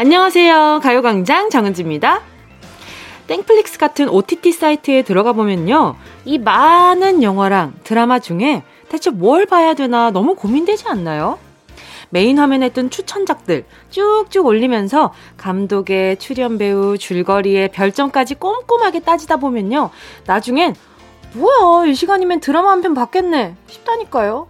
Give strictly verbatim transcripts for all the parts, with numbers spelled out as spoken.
안녕하세요. 가요광장 정은지입니다. 땡플릭스 같은 오티티 사이트에 들어가 보면요, 이 많은 영화랑 드라마 중에 대체 뭘 봐야 되나 너무 고민되지 않나요? 메인 화면에 뜬 추천작들 쭉쭉 올리면서 감독의, 출연 배우, 줄거리의 별점까지 꼼꼼하게 따지다 보면요, 나중엔 뭐야, 이 시간이면 드라마 한 편 봤겠네 싶다니까요.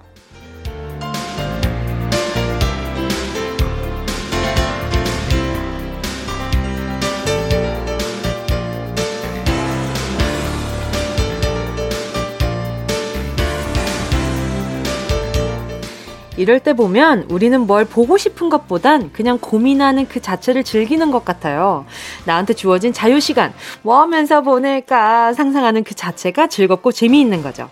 이럴 때 보면 우리는 뭘 보고 싶은 것보단 그냥 고민하는 그 자체를 즐기는 것 같아요. 나한테 주어진 자유시간, 뭐 하면서 보낼까 상상하는 그 자체가 즐겁고 재미있는 거죠.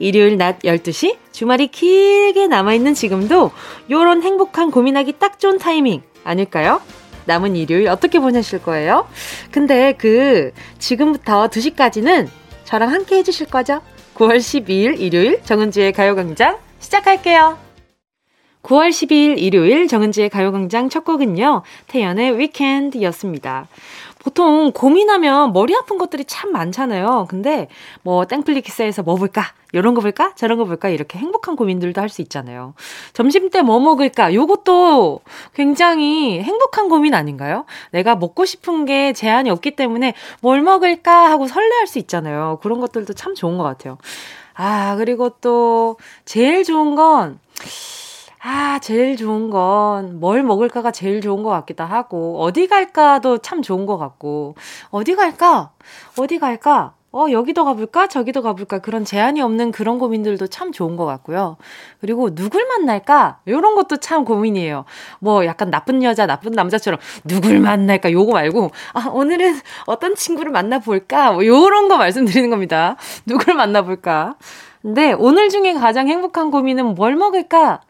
일요일 낮 열두 시, 주말이 길게 남아있는 지금도 요런 행복한 고민하기 딱 좋은 타이밍 아닐까요? 남은 일요일 어떻게 보내실 거예요? 근데 그 지금부터 두 시까지는 저랑 함께 해주실 거죠? 구월 십이일 일요일 정은지의 가요광장 시작할게요. 구월 십이일 일요일 정은지의 가요광장 첫 곡은요, 태연의 위켄드였습니다. 보통 고민하면 머리 아픈 것들이 참 많잖아요. 근데 뭐 땡플릭스에서 뭐 볼까? 이런 거 볼까? 저런 거 볼까? 이렇게 행복한 고민들도 할 수 있잖아요. 점심때 뭐 먹을까? 요것도 굉장히 행복한 고민 아닌가요? 내가 먹고 싶은 게 제한이 없기 때문에 뭘 먹을까? 하고 설레할 수 있잖아요. 그런 것들도 참 좋은 것 같아요. 아, 그리고 또 제일 좋은 건 아, 제일 좋은 건 뭘 먹을까가 제일 좋은 것 같기도 하고, 어디 갈까도 참 좋은 것 같고, 어디 갈까? 어디 갈까? 어, 여기도 가볼까? 저기도 가볼까? 그런 제한이 없는 그런 고민들도 참 좋은 것 같고요. 그리고 누굴 만날까? 이런 것도 참 고민이에요. 뭐 약간 나쁜 여자, 나쁜 남자처럼 누굴 만날까? 요거 말고, 아, 오늘은 어떤 친구를 만나볼까? 뭐 요런 거 말씀드리는 겁니다. 누굴 만나볼까? 근데 오늘 중에 가장 행복한 고민은 뭘 먹을까?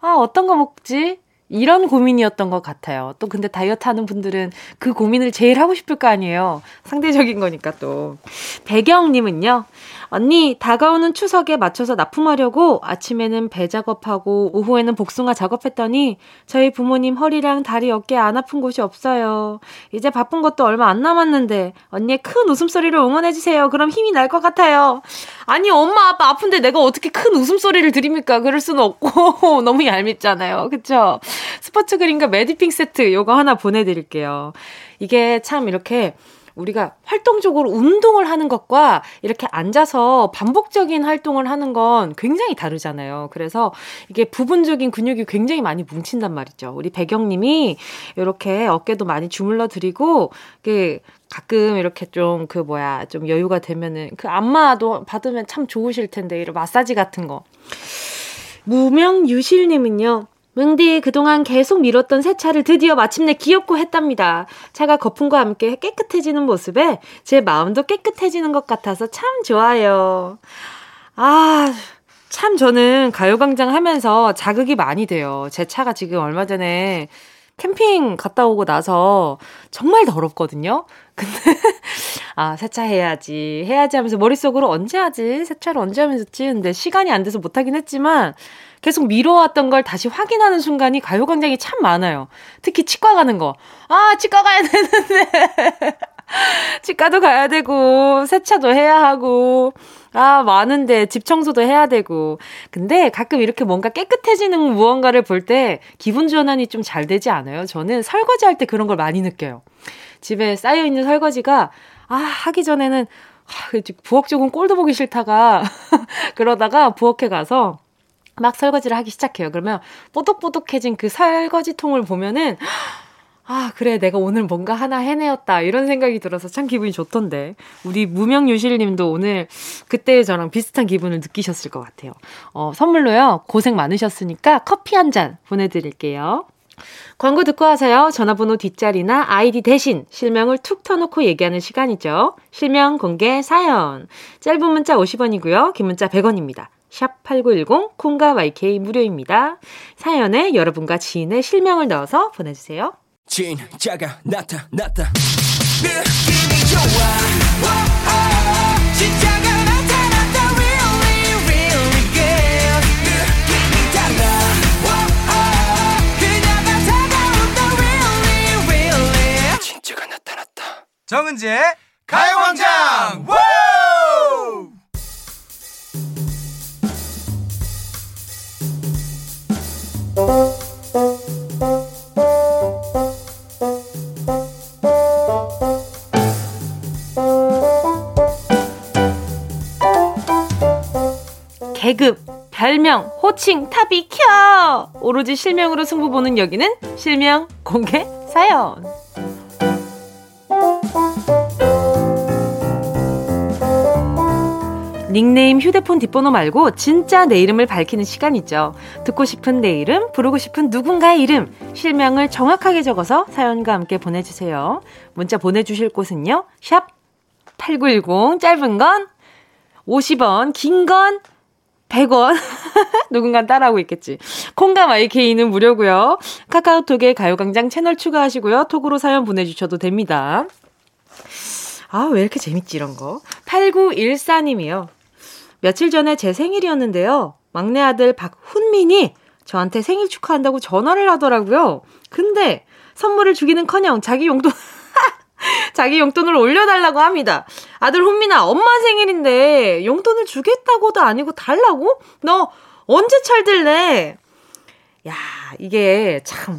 아, 어떤 거 먹지? 이런 고민이었던 것 같아요. 또 근데 다이어트 하는 분들은 그 고민을 제일 하고 싶을 거 아니에요. 상대적인 거니까 또. 배경님은요, 언니, 다가오는 추석에 맞춰서 납품하려고 아침에는 배 작업하고 오후에는 복숭아 작업했더니 저희 부모님 허리랑 다리, 어깨 안 아픈 곳이 없어요. 이제 바쁜 것도 얼마 안 남았는데 언니의 큰 웃음소리를 응원해주세요. 그럼 힘이 날 것 같아요. 아니, 엄마 아빠 아픈데 내가 어떻게 큰 웃음소리를 드립니까? 그럴 수는 없고 너무 얄밉잖아요. 그쵸? 스포츠 그림과 매디핑 세트 요거 하나 보내드릴게요. 이게 참 이렇게 우리가 활동적으로 운동을 하는 것과 이렇게 앉아서 반복적인 활동을 하는 건 굉장히 다르잖아요. 그래서 이게 부분적인 근육이 굉장히 많이 뭉친단 말이죠. 우리 배경님이 이렇게 어깨도 많이 주물러 드리고, 이게 가끔 이렇게 좀 그 뭐야, 좀 여유가 되면은 그 안마도 받으면 참 좋으실 텐데, 이런 마사지 같은 거. 무명유실님은요, 뭉디, 그동안 계속 미뤘던 세차를 드디어 마침내 귀엽고 했답니다. 차가 거품과 함께 깨끗해지는 모습에 제 마음도 깨끗해지는 것 같아서 참 좋아요. 아, 참 저는 가요광장 하면서 자극이 많이 돼요. 제 차가 지금 얼마 전에 캠핑 갔다 오고 나서 정말 더럽거든요. 근데 아, 세차해야지 해야지 하면서 머릿속으로 언제 하지? 세차를 언제 하면 좋지? 근데 시간이 안 돼서 못하긴 했지만 계속 미뤄왔던 걸 다시 확인하는 순간이 가요광장이 참 많아요. 특히 치과 가는 거. 아, 치과 가야 되는데 치과도 가야 되고 세차도 해야 하고, 아, 많은데 집 청소도 해야 되고. 근데 가끔 이렇게 뭔가 깨끗해지는 무언가를 볼 때 기분 전환이 좀 잘 되지 않아요? 저는 설거지할 때 그런 걸 많이 느껴요. 집에 쌓여있는 설거지가, 아, 하기 전에는 아, 부엌 쪽은 꼴도 보기 싫다가 그러다가 부엌에 가서 막 설거지를 하기 시작해요. 그러면 뽀득뽀득해진 그 설거지통을 보면은, 아, 그래, 내가 오늘 뭔가 하나 해내었다, 이런 생각이 들어서 참 기분이 좋던데, 우리 무명유실님도 오늘 그때 저랑 비슷한 기분을 느끼셨을 것 같아요. 어, 선물로요, 고생 많으셨으니까 커피 한 잔 보내드릴게요. 광고 듣고 와서요, 전화번호 뒷자리나 아이디 대신 실명을 툭 터놓고 얘기하는 시간이죠. 실명 공개 사연. 짧은 문자 오십 원이고요 긴 문자 백 원입니다. 샵 팔구일공, 콩과 와이케이 무료입니다. 사연에 여러분과 지인의 실명을 넣어서 보내주세요. 진짜가 나타났다. 느낌이 좋아. 오오. 진짜가 나타났다. Really, really good. 느낌이 달라. 오오. 그녀가 다가온다. Really, really. 정은지의 가요광장. 계급, 별명, 호칭, 탑이 켜! 오로지 실명으로 승부 보는 여기는 실명 공개 사연. 닉네임, 휴대폰 뒷번호 말고 진짜 내 이름을 밝히는 시간이죠. 듣고 싶은 내 이름, 부르고 싶은 누군가의 이름, 실명을 정확하게 적어서 사연과 함께 보내주세요. 문자 보내주실 곳은요. 샵 팔구일공, 짧은 건 오십 원, 긴 건 백 원. 누군가 따라하고 있겠지. 콩감 아이케이는 무료고요. 카카오톡에 가요광장 채널 추가하시고요. 톡으로 사연 보내주셔도 됩니다. 아, 왜 이렇게 재밌지 이런 거. 팔구일사 님이요. 며칠 전에 제 생일이었는데요. 막내 아들 박훈민이 저한테 생일 축하한다고 전화를 하더라고요. 근데 선물을 주기는커녕 자기 용돈... 자기 용돈을 올려달라고 합니다. 아들 훈민아, 엄마 생일인데 용돈을 주겠다고도 아니고 달라고? 너 언제 철들래? 야, 이게 참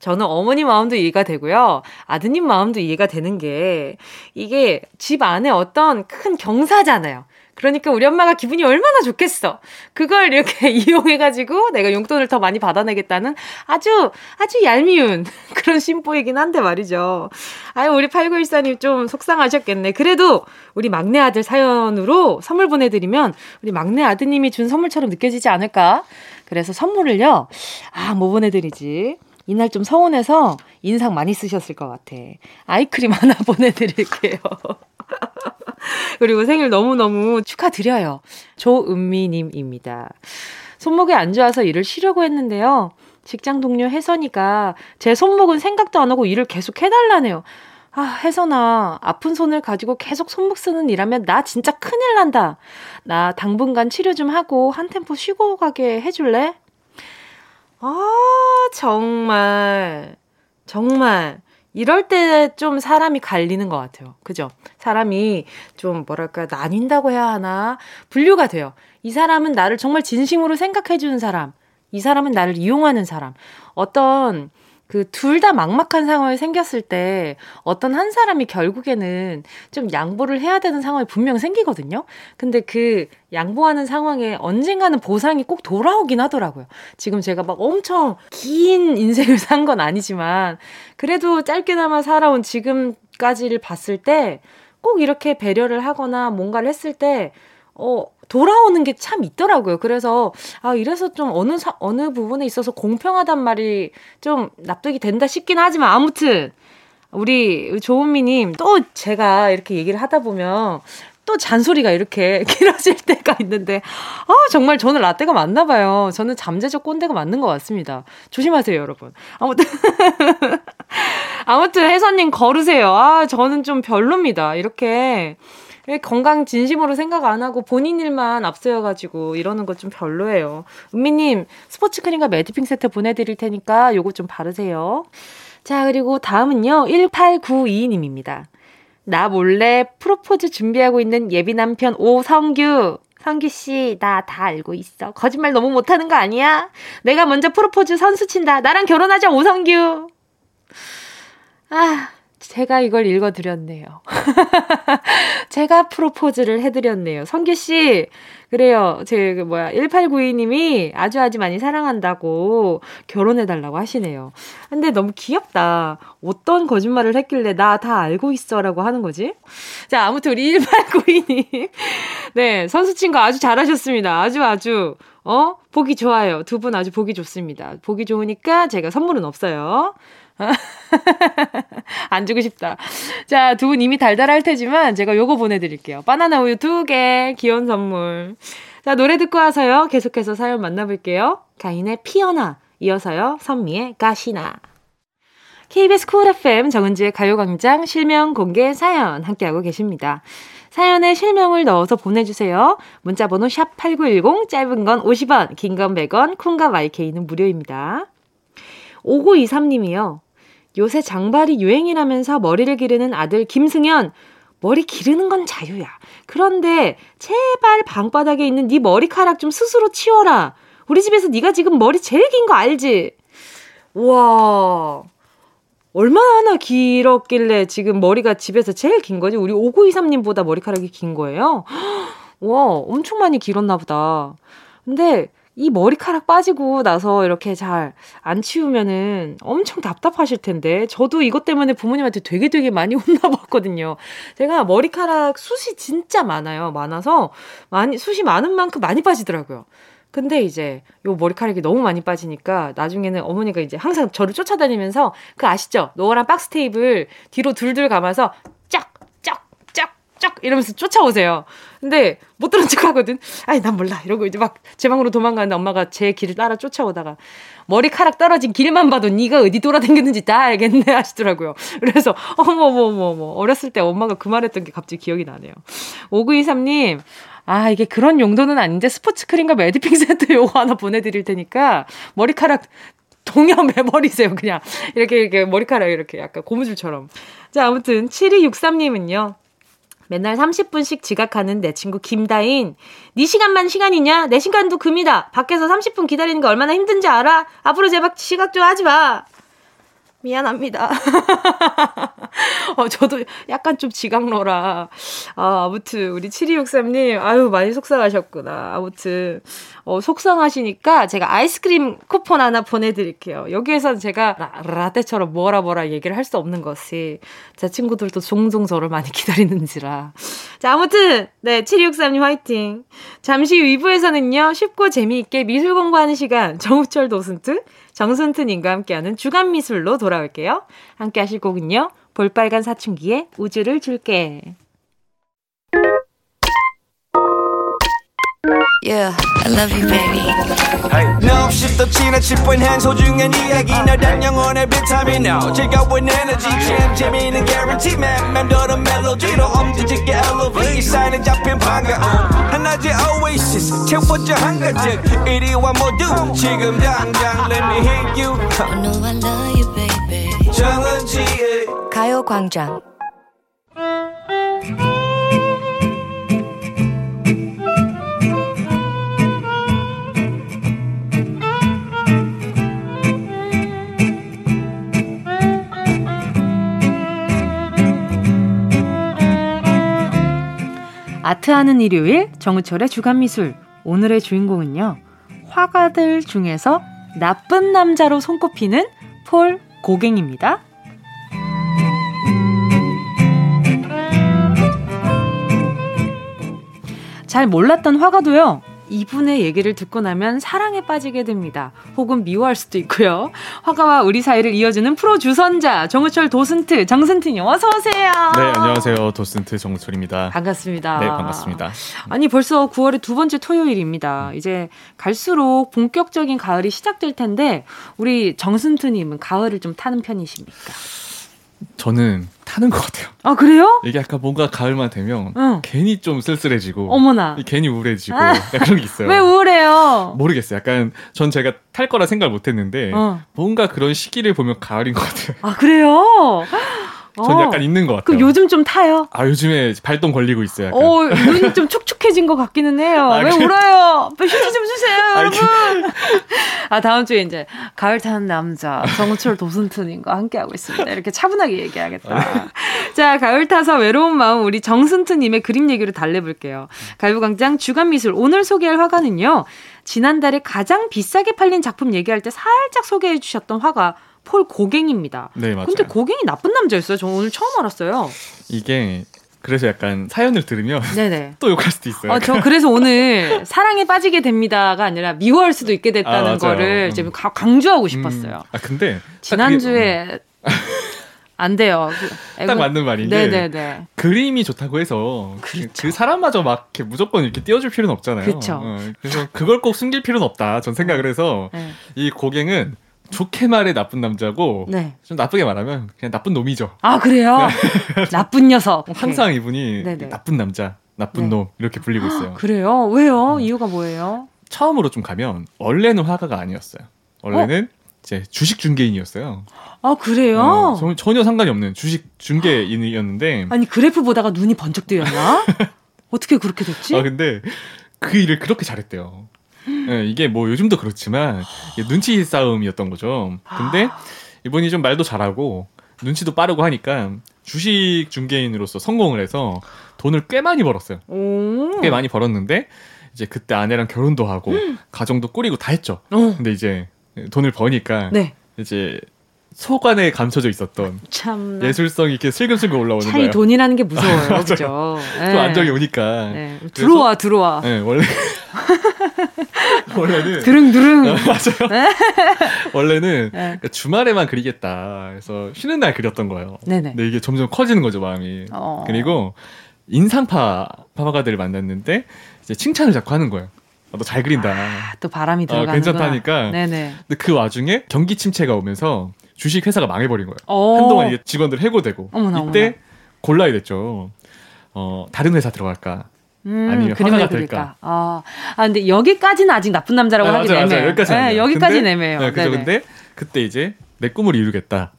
저는 어머니 마음도 이해가 되고요. 아드님 마음도 이해가 되는 게 이게 집 안에 어떤 큰 경사잖아요. 그러니까 우리 엄마가 기분이 얼마나 좋겠어. 그걸 이렇게 이용해가지고 내가 용돈을 더 많이 받아내겠다는 아주 아주 얄미운 그런 심보이긴 한데 말이죠. 아유, 우리 팔구일사 님 좀 속상하셨겠네. 그래도 우리 막내 아들 사연으로 선물 보내드리면 우리 막내 아드님이 준 선물처럼 느껴지지 않을까. 그래서 선물을요. 아, 뭐 보내드리지. 이날 좀 서운해서 인상 많이 쓰셨을 것 같아. 아이크림 하나 보내드릴게요. 그리고 생일 너무너무 축하드려요. 조은미님입니다. 손목이 안 좋아서 일을 쉬려고 했는데요. 직장 동료 혜선이가 제 손목은 생각도 안 하고 일을 계속 해달라네요. 아, 혜선아, 아픈 손을 가지고 계속 손목 쓰는 일하면 나 진짜 큰일 난다. 나 당분간 치료 좀 하고 한 템포 쉬고 가게 해줄래? 아, 정말 정말 이럴 때 좀 사람이 갈리는 것 같아요. 그죠? 사람이 좀 뭐랄까 나뉜다고 해야 하나? 분류가 돼요. 이 사람은 나를 정말 진심으로 생각해주는 사람, 이 사람은 나를 이용하는 사람. 어떤 그 둘 다 막막한 상황이 생겼을 때 어떤 한 사람이 결국에는 좀 양보를 해야 되는 상황이 분명 생기거든요. 근데 그 양보하는 상황에 언젠가는 보상이 꼭 돌아오긴 하더라고요. 지금 제가 막 엄청 긴 인생을 산 건 아니지만 그래도 짧게나마 살아온 지금까지를 봤을 때 꼭 이렇게 배려를 하거나 뭔가를 했을 때 어, 돌아오는 게 참 있더라고요. 그래서, 아, 이래서 좀 어느, 사, 어느 부분에 있어서 공평하단 말이 좀 납득이 된다 싶긴 하지만, 아무튼, 우리 조은미님, 또 제가 이렇게 얘기를 하다 보면, 또 잔소리가 이렇게 길어질 때가 있는데, 아, 정말 저는 라떼가 맞나 봐요. 저는 잠재적 꼰대가 맞는 것 같습니다. 조심하세요, 여러분. 아무튼. 아무튼, 혜선님 거르세요. 아, 저는 좀 별로입니다. 이렇게. 건강 진심으로 생각 안 하고 본인 일만 앞서여가지고 이러는 거 좀 별로예요. 은미님, 스포츠 크림과 매디핑 세트 보내드릴 테니까 요거 좀 바르세요. 자, 그리고 다음은요. 일팔구이 님입니다. 나 몰래 프로포즈 준비하고 있는 예비남편 오성규. 성규씨, 나 다 알고 있어. 거짓말 너무 못하는 거 아니야? 내가 먼저 프로포즈 선수친다. 나랑 결혼하자, 오성규. 아... 제가 이걸 읽어드렸네요. 제가 프로포즈를 해드렸네요. 성규씨, 그래요. 제, 그, 뭐야, 일팔구이 님이 아주 아주 많이 사랑한다고 결혼해달라고 하시네요. 근데 너무 귀엽다. 어떤 거짓말을 했길래 나 다 알고 있어 라고 하는 거지? 자, 아무튼 우리 일팔구이 님. 네, 선수친구 아주 잘하셨습니다. 아주 아주. 어? 보기 좋아요. 두 분 아주 보기 좋습니다. 보기 좋으니까 제가 선물은 없어요. 안 주고 싶다. 자, 두 분 이미 달달할 테지만 제가 요거 보내드릴게요. 바나나 우유 두 개 귀여운 선물. 자, 노래 듣고 와서요. 계속해서 사연 만나볼게요. 가인의 피어나, 이어서요. 선미의 가시나. 케이비에스 쿨 에프엠 정은지의 가요광장 실명 공개 사연 함께하고 계십니다. 사연에 실명을 넣어서 보내주세요. 문자번호 샵팔구일공, 짧은 건 오십 원, 긴 건 백 원, 콩과 와이케이는 무료입니다. 오구이삼 님이요. 요새 장발이 유행이라면서 머리를 기르는 아들 김승현. 머리 기르는 건 자유야. 그런데 제발 방바닥에 있는 네 머리카락 좀 스스로 치워라. 우리 집에서 네가 지금 머리 제일 긴 거 알지? 우와, 얼마나 길었길래 지금 머리가 집에서 제일 긴 거지? 우리 오구이삼님보다 머리카락이 긴 거예요? 와, 엄청 많이 길었나 보다. 근데 이 머리카락 빠지고 나서 이렇게 잘 안 치우면은 엄청 답답하실 텐데, 저도 이것 때문에 부모님한테 되게 되게 많이 혼나봤거든요. 제가 머리카락 숱이 진짜 많아요. 많아서 많이 숱이 많은 만큼 많이 빠지더라고요. 근데 이제 요 머리카락이 너무 많이 빠지니까 나중에는 어머니가 이제 항상 저를 쫓아다니면서, 그 아시죠? 노란 박스 테이프를 뒤로 둘둘 감아서 쫙 쫙 이러면서 쫓아오세요. 근데 못 들은 척 하거든. 아니 난 몰라 이러고 이제 막 제 방으로 도망가는데, 엄마가 제 길을 따라 쫓아오다가 머리카락 떨어진 길만 봐도 네가 어디 돌아다녔는지 다 알겠네 하시더라고요. 그래서 어머머머머 어렸을 때 엄마가 그 말했던 게 갑자기 기억이 나네요. 오구이삼님, 아 이게 그런 용도는 아닌데 스포츠 크림과 매디핑 세트 요거 하나 보내드릴 테니까 머리카락 동염 해버리세요. 그냥 이렇게 이렇게 머리카락 이렇게 약간 고무줄처럼. 자, 아무튼 칠이육삼님은요 맨날 삼십 분씩 지각하는 내 친구 김다인. 네 시간만 시간이냐? 내 시간도 금이다. 밖에서 삼십 분 기다리는 게 얼마나 힘든지 알아? 앞으로 제발 지각 좀 하지 마. 미안합니다. 어, 저도 약간 좀 지각러라. 아, 아무튼 우리 칠이육삼님 아유 많이 속상하셨구나. 아무튼 어, 속상하시니까 제가 아이스크림 쿠폰 하나 보내드릴게요. 여기에서는 제가 라, 라떼처럼 뭐라 뭐라 얘기를 할 수 없는 것이 제 친구들도 종종 저를 많이 기다리는지라. 자, 아무튼 네, 칠이육삼님 화이팅. 잠시 이 부에서는요 쉽고 재미있게 미술 공부하는 시간, 정우철 도슨트 정순트님과 함께하는 주간미술로 돌아올게요. 함께 하실 곡은요 볼빨간 사춘기의 우주를 줄게. Yeah, I love you baby. 너 없이 또 지나칠 뻔한 소중한 이야기, 널 단 영혼의 비타민 now. 즐거운 에너지 잼 재미있는 guarantee man. 맴도는 멜로디로 엄지짓게 엘evate. 사인에 잡힌 반가움 한낮의 oasis 채워져 한가득. 이리와 모두 지금 당장 let me hit you. I know I love you baby. 정은지의 가요광장. 아트하는 일요일 정우철의 주간미술. 오늘의 주인공은요 화가들 중에서 나쁜 남자로 손꼽히는 폴 고갱입니다. 잘 몰랐던 화가도요 이분의 얘기를 듣고 나면 사랑에 빠지게 됩니다. 혹은 미워할 수도 있고요. 화가와 우리 사이를 이어주는 프로 주선자 정우철 도슨트 정순트님 어서 오세요. 네, 안녕하세요. 도슨트 정우철입니다. 반갑습니다. 네, 반갑습니다. 아니 벌써 구월의 두 번째 토요일입니다. 이제 갈수록 본격적인 가을이 시작될 텐데 우리 정순트님은 가을을 좀 타는 편이십니까? 저는 타는 것 같아요. 아 그래요? 이게 약간 뭔가 가을만 되면 응. 괜히 좀 쓸쓸해지고, 어머나, 괜히 우울해지고 아. 그런 게 있어요. 왜 우울해요? 모르겠어요. 약간 전 제가 탈 거라 생각을 못했는데 어. 뭔가 그런 시기를 보면 가을인 것 같아요. 아 그래요? 전 약간 있는 것 같아요. 그럼 요즘 좀 타요? 아 요즘에 발동 걸리고 있어요. 약간. 어, 눈이 좀 축축해진 것 같기는 해요. 아, 왜 그... 울어요? 휴지 좀 주세요, 아, 여러분. 그... 아 다음 주에 이제 가을 타는 남자 정우철 도슨트님과 함께하고 있습니다. 이렇게 차분하게 얘기하겠다. 아. 자, 가을 타서 외로운 마음 우리 정순트님의 그림 얘기로 달래볼게요. 가요광장 주간미술 오늘 소개할 화가는요 지난달에 가장 비싸게 팔린 작품 얘기할 때 살짝 소개해 주셨던 화가 폴 고갱입니다. 네, 맞아요. 근데 고갱이 나쁜 남자였어요. 저 오늘 처음 알았어요. 이게 그래서 약간 사연을 들으면 네네. 또 욕할 수도 있어요. 어, 저 그래서 오늘 사랑에 빠지게 됩니다가 아니라 미워할 수도 있게 됐다는 아, 거를 음. 가, 강조하고 싶었어요. 음. 아 근데 지난주에 음. 안 돼요. 그, 딱 맞는 말인데 네네네. 그림이 좋다고 해서 그렇죠. 그 사람마저 막 이렇게 무조건 이렇게 띄워줄 필요는 없잖아요. 그렇죠. 어, 그래서 그걸 꼭 숨길 필요는 없다. 전 생각을 해서 네. 이 고갱은 좋게 말해 나쁜 남자고 네. 좀 나쁘게 말하면 그냥 나쁜 놈이죠. 아 그래요? 나쁜 녀석. 항상 오케이. 이분이 네네. 나쁜 남자, 나쁜 네. 놈 이렇게 불리고 있어요. 그래요? 왜요? 음. 이유가 뭐예요? 처음으로 좀 가면 원래는 화가가 아니었어요. 원래는 어? 이제 주식 중개인이었어요. 아, 그래요? 어, 전혀 상관이 없는 주식 중개인이었는데. 아니, 그래프 보다가 눈이 번쩍 뜨였나? 어떻게 그렇게 됐지? 아, 근데 그 일을 그렇게 잘했대요. 네, 이게 뭐 요즘도 그렇지만 눈치 싸움이었던 거죠. 근데 이분이 좀 말도 잘하고 눈치도 빠르고 하니까 주식 중개인으로서 성공을 해서 돈을 꽤 많이 벌었어요. 오. 꽤 많이 벌었는데 이제 그때 아내랑 결혼도 하고 음. 가정도 꾸리고 다 했죠. 어. 근데 이제 돈을 버니까 네. 이제 속 안에 감춰져 있었던 참나. 예술성이 이렇게 슬금슬금 올라오는 거예요. 이 돈이라는 게 무서워요. 아, 그죠? 또 안정이 오니까 네. 들어와 들어와. 네, 원래 원래는 드릉드릉. 아, 맞아요. 원래는 네. 그러니까 주말에만 그리겠다. 그래서 쉬는 날 그렸던 거예요. 네네. 근데 이게 점점 커지는 거죠 마음이. 어. 그리고 인상파 파가들을 만났는데 이제 칭찬을 자꾸 하는 거예요. 아, 너 잘 그린다. 아, 또 바람이 들어가는구나. 아, 괜찮다니까. 네네. 근데 그 와중에 경기 침체가 오면서 주식 회사가 망해버린 거예요. 오. 한동안 이게 직원들 해고되고. 어머나, 이때 어머나. 골라야 됐죠. 어, 다른 회사 들어갈까? 음, 아니면 화가가 될까? 아. 아, 근데 여기까지는 아직 나쁜 남자라고 아, 하긴 애매해요. 맞아, 여기까지는 네, 여기까지는 애매해요. 네, 그죠. 근데 그때 이제 내 꿈을 이루겠다.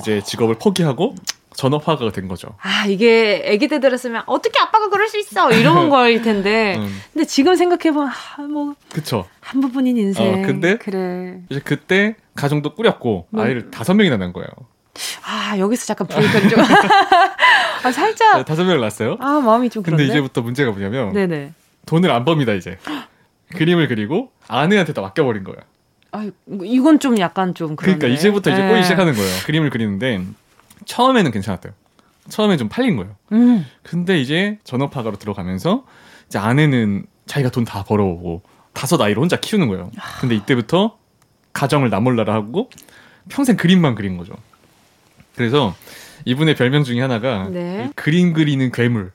이제 직업을 포기하고 전업화가 된 거죠. 아, 이게 애기 때 들었으면 어떻게 아빠가 그럴 수 있어 이런 거일 텐데 음. 근데 지금 생각해보면 아, 뭐 그쵸. 한 부분인 인생. 어, 근데 그래. 이제 그때 가정도 꾸렸고 뭐. 아이를 다섯 명이나 낳은 거예요. 아, 여기서 잠깐 브레이크를 좀 아, 살짝 다섯 명을 낳았어요. 아, 마음이 좀 그런데. 근데 이제부터 문제가 뭐냐면 네네. 돈을 안 법니다 이제. 그림을 그리고 아내한테 다 맡겨버린 거야. 아, 이건 좀 약간 좀 그러네. 그러니까 이제부터 이제 꼬이기 시작하는 거예요. 그림을 그리는데 처음에는 괜찮았대요. 처음에 좀 팔린 거예요. 음. 근데 이제 전업화가로 들어가면서 이제 아내는 자기가 돈 다 벌어오고 다섯 아이를 혼자 키우는 거예요. 근데 이때부터 가정을 나 몰라라 하고 평생 그림만 그린 거죠. 그래서 이분의 별명 중에 하나가 네. 그림 그리는 괴물.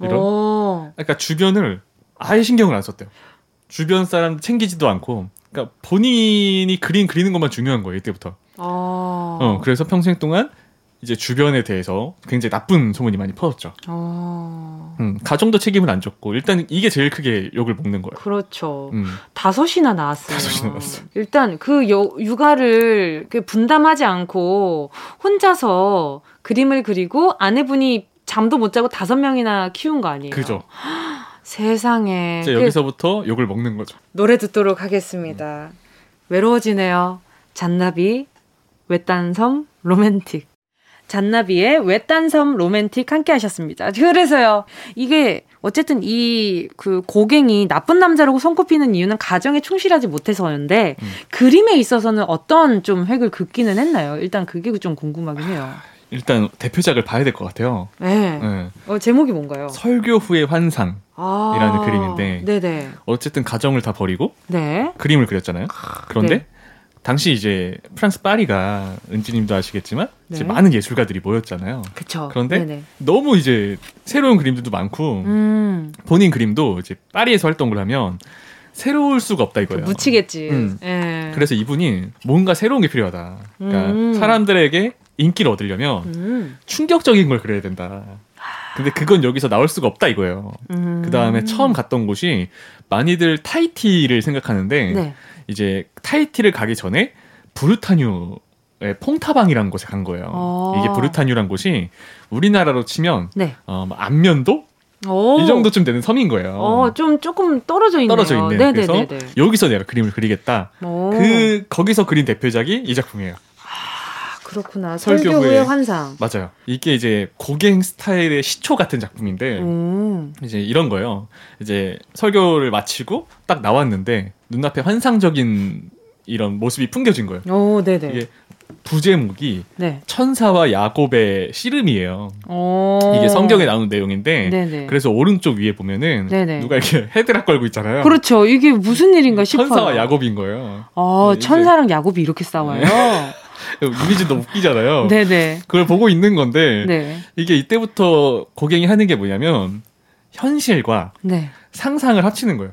이런. 오. 그러니까 주변을 아예 신경을 안 썼대요. 주변 사람 챙기지도 않고 그러니까 본인이 그림 그리는 것만 중요한 거예요. 이때부터. 어. 어, 그래서 평생 동안 이제 주변에 대해서 굉장히 나쁜 소문이 많이 퍼졌죠. 어... 음, 가정도 책임을 안 줬고 일단 이게 제일 크게 욕을 먹는 거예요. 그렇죠. 음. 다섯이나 나왔어요. 다섯이나 나왔어요. 일단 그 여, 육아를 분담하지 않고 혼자서 그림을 그리고 아내분이 잠도 못 자고 다섯 명이나 키운 거 아니에요? 그죠. 세상에. 이제 여기서부터 욕을 먹는 거죠. 노래 듣도록 하겠습니다. 음. 외로워지네요. 잔나비 외딴섬 로맨틱. 잔나비의 외딴섬 로맨틱 함께 하셨습니다. 그래서요, 이게 어쨌든 이 그 고갱이 나쁜 남자라고 손꼽히는 이유는 가정에 충실하지 못해서였는데 음. 그림에 있어서는 어떤 좀 획을 긋기는 했나요? 일단 그게 좀 궁금하긴 해요. 일단 대표작을 봐야 될 것 같아요. 네. 네. 어, 제목이 뭔가요? 설교 후의 환상이라는 아, 그림인데 네네. 어쨌든 가정을 다 버리고 네. 그림을 그렸잖아요. 그런데 네. 당시 이제 프랑스 파리가 은지님도 아시겠지만 네. 이제 많은 예술가들이 모였잖아요. 그쵸. 그런데 네네. 너무 이제 새로운 그림들도 많고 음. 본인 그림도 이제 파리에서 활동을 하면 새로울 수가 없다 이거예요. 묻히겠지. 음. 예. 그래서 이분이 뭔가 새로운 게 필요하다. 그러니까 음. 사람들에게 인기를 얻으려면 음. 충격적인 걸 그려야 된다. 근데 그건 여기서 나올 수가 없다 이거예요. 음. 그 다음에 처음 갔던 곳이 많이들 타히티를 생각하는데 네. 이제 타히티를 가기 전에 브르타뉴의 퐁타방이라는 곳에 간 거예요. 오. 이게 브르타뉴라는 곳이 우리나라로 치면 네. 어, 안면도? 오. 이 정도쯤 되는 섬인 거예요. 어, 좀 조금 떨어져 있네요. 떨어져 있네. 네네네네. 그래서 여기서 내가 그림을 그리겠다. 오. 그 거기서 그린 대표작이 이 작품이에요. 그렇구나. 설교 후의 환상. 맞아요. 이게 이제 고갱 스타일의 시초 같은 작품인데 음. 이제 이런 거예요. 이제 설교를 마치고 딱 나왔는데 눈앞에 환상적인 이런 모습이 풍겨진 거예요. 오, 네네. 이게 부제목이 네. 천사와 야곱의 씨름이에요. 오. 이게 성경에 나오는 내용인데 네네. 그래서 오른쪽 위에 보면은 네네. 누가 이렇게 헤드락 걸고 있잖아요. 그렇죠. 이게 무슨 일인가 싶어요. 천사와 야곱인 거예요. 아, 네, 천사랑 야곱이 이렇게 싸워요? 이미지도 웃기잖아요. 네네. 그걸 보고 있는 건데 네. 이게 이때부터 고갱이 하는 게 뭐냐면 현실과 네. 상상을 합치는 거예요.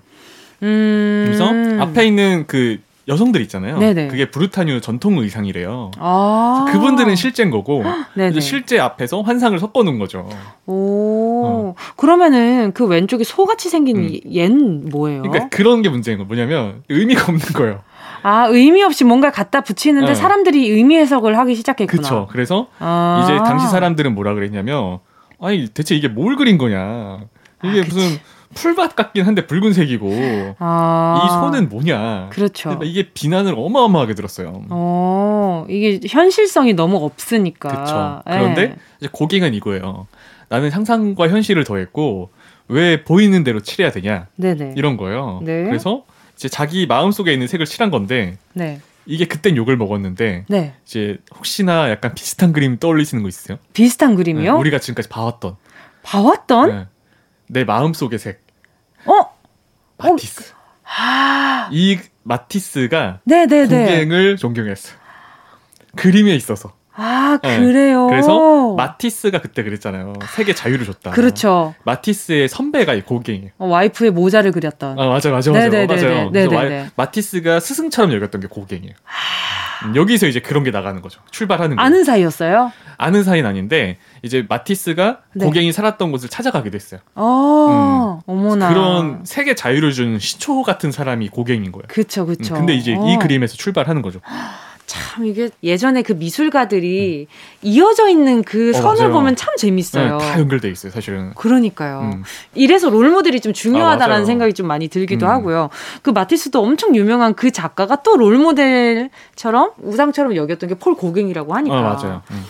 음... 그래서 앞에 있는 그 여성들 있잖아요. 네네. 그게 브르타뉴 전통 의상이래요. 아~ 그분들은 실제인 거고 이제 실제 앞에서 환상을 섞어놓은 거죠. 오. 어. 그러면은 그 왼쪽에 소같이 생긴 음. 얘는 뭐예요? 그러니까 그런 게 문제인 거예요. 뭐냐면 의미가 없는 거예요. 아, 의미 없이 뭔가 갖다 붙이는데 네. 사람들이 의미 해석을 하기 시작했구나. 그렇죠. 그래서 아. 이제 당시 사람들은 뭐라 그랬냐면 아니 대체 이게 뭘 그린 거냐. 이게 아, 무슨 풀밭 같긴 한데 붉은색이고 아. 이 소는 뭐냐. 그렇죠. 이게 비난을 어마어마하게 들었어요. 어, 이게 현실성이 너무 없으니까. 그렇죠. 그런데 네. 이제 고갱은 이거예요. 나는 상상과 현실을 더했고 왜 보이는 대로 칠해야 되냐. 네네. 이런 거예요. 네. 그래서 이제 자기 마음속에 있는 색을 칠한 건데 네. 이게 그땐 욕을 먹었는데 네. 이제 혹시나 약간 비슷한 그림 떠올리시는 거 있으세요? 비슷한 그림이요? 네, 우리가 지금까지 봐왔던 봐왔던? 네, 내 마음속의 색. 어? 마티스. 어? 아. 이 마티스가 네네네. 고갱을 존경했어요. 그림에 있어서. 아, 네. 그래요. 그래서 마티스가 그때 그랬잖아요. 색의 자유를 줬다. 그렇죠. 마티스의 선배가 고갱이에요. 어, 와이프의 모자를 그렸던. 아, 맞아요, 맞아요, 네네네네. 맞아요. 맞아요. 와이, 마티스가 스승처럼 여겼던 게 고갱이에요. 하... 여기서 이제 그런 게 나가는 거죠. 출발하는. 아는 거예요. 사이였어요? 아는 사이는 아닌데 이제 마티스가 네. 고갱이 살았던 곳을 찾아가게 됐어요. 어, 음. 어머나. 그런 색의 자유를 준 시초 같은 사람이 고갱인 거예요. 그렇죠, 그렇죠. 음. 근데 이제 어. 이 그림에서 출발하는 거죠. 참 이게 예전에 그 미술가들이 음. 이어져 있는 그 어, 선을 맞아요. 보면 참 재밌어요. 네, 다 연결돼 있어요, 사실은. 그러니까요. 음. 이래서 롤모델이 좀 중요하다라는 아, 생각이 좀 많이 들기도 음. 하고요. 그 마티스도 엄청 유명한 그 작가가 또 롤모델처럼 우상처럼 여겼던 게 폴 고갱이라고 하니까. 어, 맞아요. 음.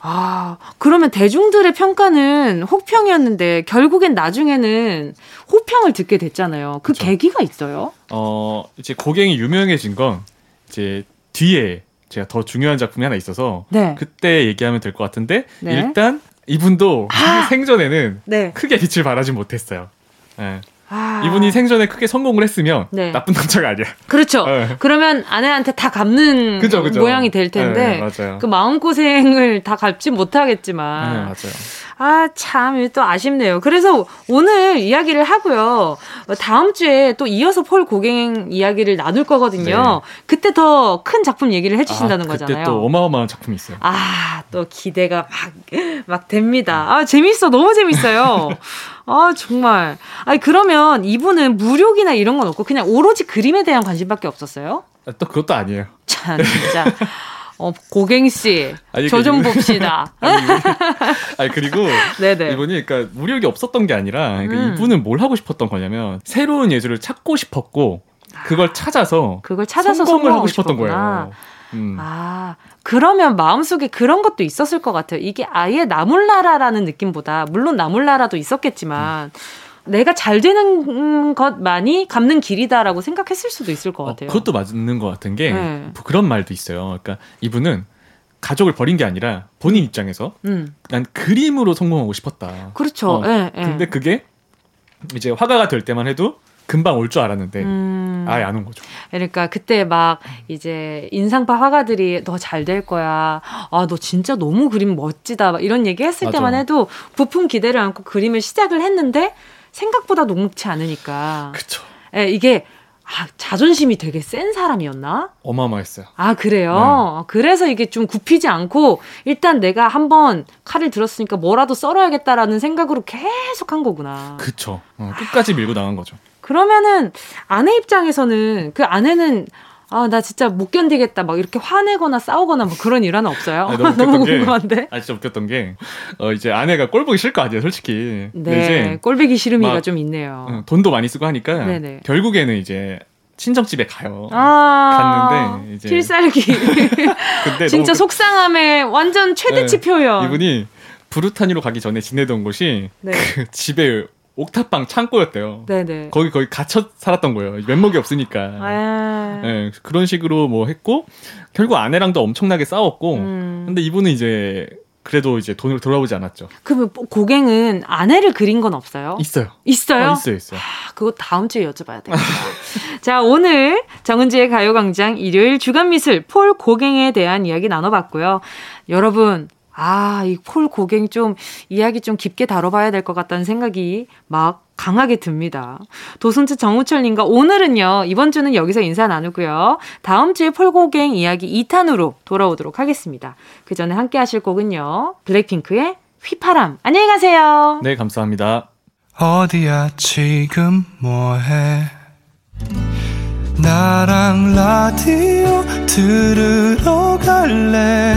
아, 그러면 대중들의 평가는 혹평이었는데 결국엔 나중에는 호평을 듣게 됐잖아요. 그 그렇죠. 계기가 있어요? 어, 이제 고갱이 유명해진 건 이제 뒤에 제가 더 중요한 작품이 하나 있어서 네. 그때 얘기하면 될 것 같은데 네. 일단 이분도 아! 생전에는 네. 크게 빛을 발하지 못했어요. 네. 아... 이분이 생전에 크게 성공을 했으면 네. 나쁜 남자가 아니야. 그렇죠. 네. 그러면 아내한테 다 갚는 그쵸, 그쵸. 모양이 될 텐데 네, 맞아요. 그 마음고생을 다 갚지 못하겠지만 네, 맞아요. 아, 참, 또 아쉽네요. 그래서 오늘 이야기를 하고요. 다음 주에 또 이어서 폴 고갱 이야기를 나눌 거거든요. 네. 그때 더 큰 작품 얘기를 해주신다는 아, 그때 거잖아요. 그때 또 어마어마한 작품이 있어요. 아, 또 기대가 막, 막 됩니다. 아, 재밌어. 너무 재밌어요. 아, 정말. 아니, 그러면 이분은 무력이나 이런 건 없고 그냥 오로지 그림에 대한 관심밖에 없었어요? 아, 또 그것도 아니에요. 참, 진짜. 어, 고갱씨, 저 좀 봅시다. 아니, 아니, 그리고 네네. 이분이 그러니까 무력이 없었던 게 아니라 그러니까 음. 이분은 뭘 하고 싶었던 거냐면 새로운 예술을 찾고 싶었고 그걸 찾아서, 그걸 찾아서 성공을 하고 싶었던 거예요. 음. 아, 그러면 마음속에 그런 것도 있었을 것 같아요. 이게 아예 나몰라라라는 느낌보다 물론 나몰라라도 있었겠지만 음. 내가 잘 되는 것만이 갚는 길이다라고 생각했을 수도 있을 것 같아요. 어, 그것도 맞는 것 같은 게 네. 그런 말도 있어요. 그러니까 이분은 가족을 버린 게 아니라 본인 입장에서 음. 난 그림으로 성공하고 싶었다. 그렇죠. 어, 네, 네. 근데 그게 이제 화가가 될 때만 해도 금방 올 줄 알았는데 음... 아예 안 온 거죠. 그러니까 그때 막 이제 인상파 화가들이 너 잘 될 거야. 아, 너 진짜 너무 그림 멋지다. 막 이런 얘기 했을 맞아. 때만 해도 부푼 기대를 안고 그림을 시작을 했는데 생각보다 녹록치 않으니까. 그쵸. 예, 이게, 아, 자존심이 되게 센 사람이었나? 어마어마했어요. 아, 그래요? 네. 그래서 이게 좀 굽히지 않고, 일단 내가 한번 칼을 들었으니까 뭐라도 썰어야겠다라는 생각으로 계속 한 거구나. 그쵸. 어, 끝까지 밀고 나간 거죠. 그러면은, 아내 입장에서는, 그 아내는, 아, 나 진짜 못 견디겠다. 막 이렇게 화내거나 싸우거나 뭐 그런 일 하나 없어요? 아니, 너무, 너무 궁금한데. 게, 아, 진짜 웃겼던 게, 어, 이제 아내가 꼴보기 싫을 거 아니에요, 솔직히. 네. 이제 꼴보기 싫음이가 좀 있네요. 응, 돈도 많이 쓰고 하니까. 네네. 결국에는 이제 친정집에 가요. 아. 갔는데, 이제. 필살기. 근데 진짜 너무... 속상함의 완전 최대치 네, 표현. 이분이 브르타뉴로 가기 전에 지내던 곳이 네. 그 집에 옥탑방 창고였대요. 네네. 거기 거기 갇혀 살았던 거예요. 면목이 없으니까. 아... 네, 그런 식으로 뭐 했고 결국 아내랑도 엄청나게 싸웠고. 음... 근데 이분은 이제 그래도 이제 돈으로 돌아오지 않았죠. 그럼 고갱은 아내를 그린 건 없어요? 있어요. 있어요? 어, 있어요, 있어요. 아, 그거 다음 주에 여쭤봐야 되겠다. 자, 오늘 정은지의 가요광장 일요일 주간미술 폴 고갱에 대한 이야기 나눠봤고요. 여러분. 아, 이 폴 고갱 좀 이야기 좀 깊게 다뤄봐야 될 것 같다는 생각이 막 강하게 듭니다. 도슨트 정우철님과 오늘은요, 이번 주는 여기서 인사 나누고요. 다음 주에 폴 고갱 이야기 이 탄으로 돌아오도록 하겠습니다. 그 전에 함께 하실 곡은요, 블랙핑크의 휘파람. 안녕히 가세요. 네, 감사합니다. 어디야, 지금 뭐해? 나랑 라디오 들으러 갈래?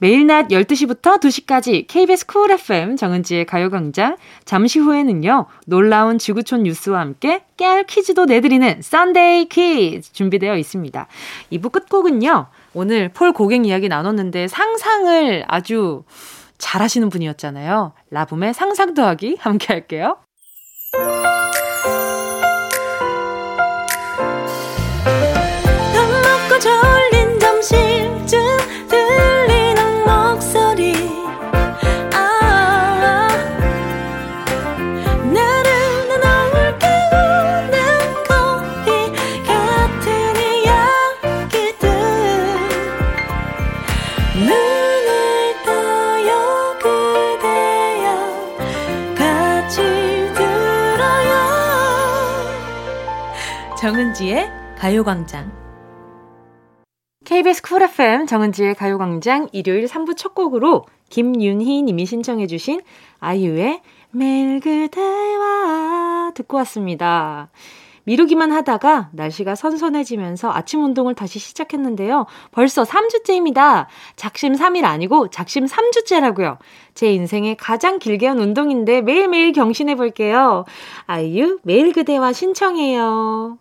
매일 낮 열두 시부터 두 시까지 케이비에스 쿨 에프엠 정은지의 가요광장. 잠시 후에는요, 놀라운 지구촌 뉴스와 함께 깨알 퀴즈도 내드리는 Sunday Kids 준비되어 있습니다. 이 부 끝곡은요, 오늘 폴 고갱 이야기 나눴는데 상상을 아주 잘하시는 분이었잖아요. 라붐의 상상 더하기 함께 할게요. 정은지의 가요광장. 케이비에스 쿨 에프엠 정은지의 가요광장 일요일 삼 부 첫 곡으로 김윤희 님이 신청해 주신 아이유의 매일 그대와 듣고 왔습니다. 미루기만 하다가 날씨가 선선해지면서 아침 운동을 다시 시작했는데요. 벌써 삼 주째입니다. 작심 삼 일 아니고 작심 삼 주째라고요. 제 인생에 가장 길게 한 운동인데 매일매일 경신해볼게요. 아이유 매일 그대와 신청해요.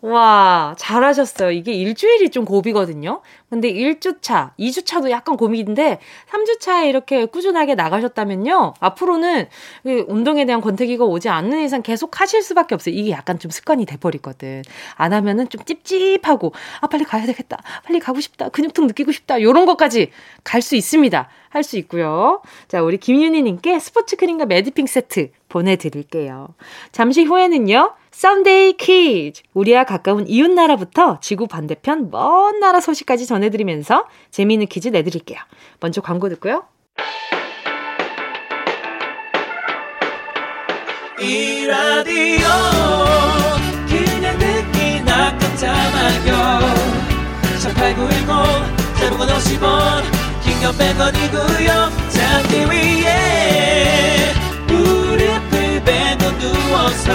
와, 잘하셨어요. 이게 일주일이 좀 고비거든요. 근데 일 주차, 이 주차도 약간 고민인데 삼 주차에 이렇게 꾸준하게 나가셨다면요, 앞으로는 운동에 대한 권태기가 오지 않는 이상 계속 하실 수밖에 없어요. 이게 약간 좀 습관이 돼버리거든. 안 하면은 좀 찝찝하고, 아 빨리 가야 되겠다, 빨리 가고 싶다, 근육통 느끼고 싶다, 이런 것까지 갈 수 있습니다. 할 수 있고요. 자, 우리 김윤희님께 스포츠 크림과 메디핑 세트 보내드릴게요. 잠시 후에는요, Sunday Kids, 우리와 가까운 이웃나라부터 지구 반대편 먼 나라 소식까지 전해드리면서 재미있는 퀴즈 내드릴게요. 먼저 광고 듣고요. 이 라디오 그냥 듣기나 깜짝마요. 일팔구일공 대부분 오십 원, 긴건 백 원이고요. 잡기 위해 무릎을 베고 누워서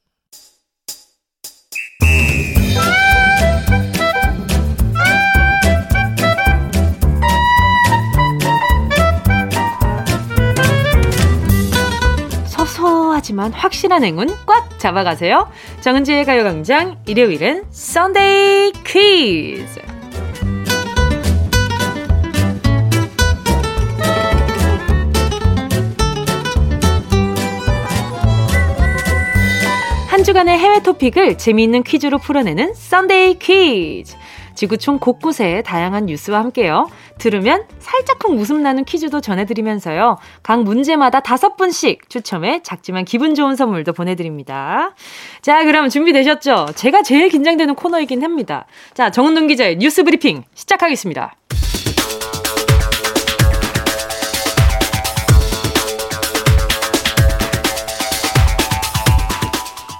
하지만 확실한 행운 꽉 잡아가세요. 정은지의 가요광장 일요일은 Sunday quiz. 한 주간의 해외 토픽을 재미있는 퀴즈로 풀어내는 Sunday quiz. 지구촌 곳곳의 다양한 뉴스와 함께요. 들으면 살짝쿵 웃음 나는 퀴즈도 전해드리면서요, 각 문제마다 다섯 분씩 추첨해 작지만 기분 좋은 선물도 보내드립니다. 자, 그럼 준비되셨죠? 제가 제일 긴장되는 코너이긴 합니다. 자, 정은동 기자의 뉴스 브리핑 시작하겠습니다.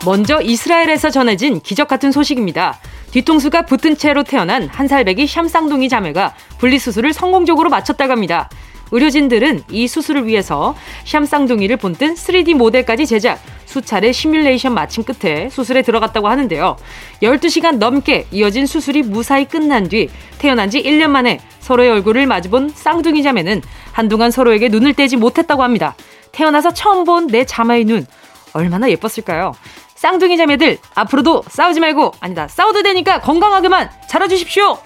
먼저 이스라엘에서 전해진 기적 같은 소식입니다. 뒤통수가 붙은 채로 태어난 한 살배기 샴쌍둥이 자매가 분리수술을 성공적으로 마쳤다고 합니다. 의료진들은 이 수술을 위해서 샴쌍둥이를 본뜬 쓰리디 모델까지 제작, 수차례 시뮬레이션 마친 끝에 수술에 들어갔다고 하는데요. 열두 시간 넘게 이어진 수술이 무사히 끝난 뒤 태어난 지 일 년 만에 서로의 얼굴을 마주본 쌍둥이 자매는 한동안 서로에게 눈을 떼지 못했다고 합니다. 태어나서 처음 본 내 자매의 눈, 얼마나 예뻤을까요? 쌍둥이 자매들, 앞으로도 싸우지 말고, 아니다, 싸워도 되니까 건강하게만 자라주십시오.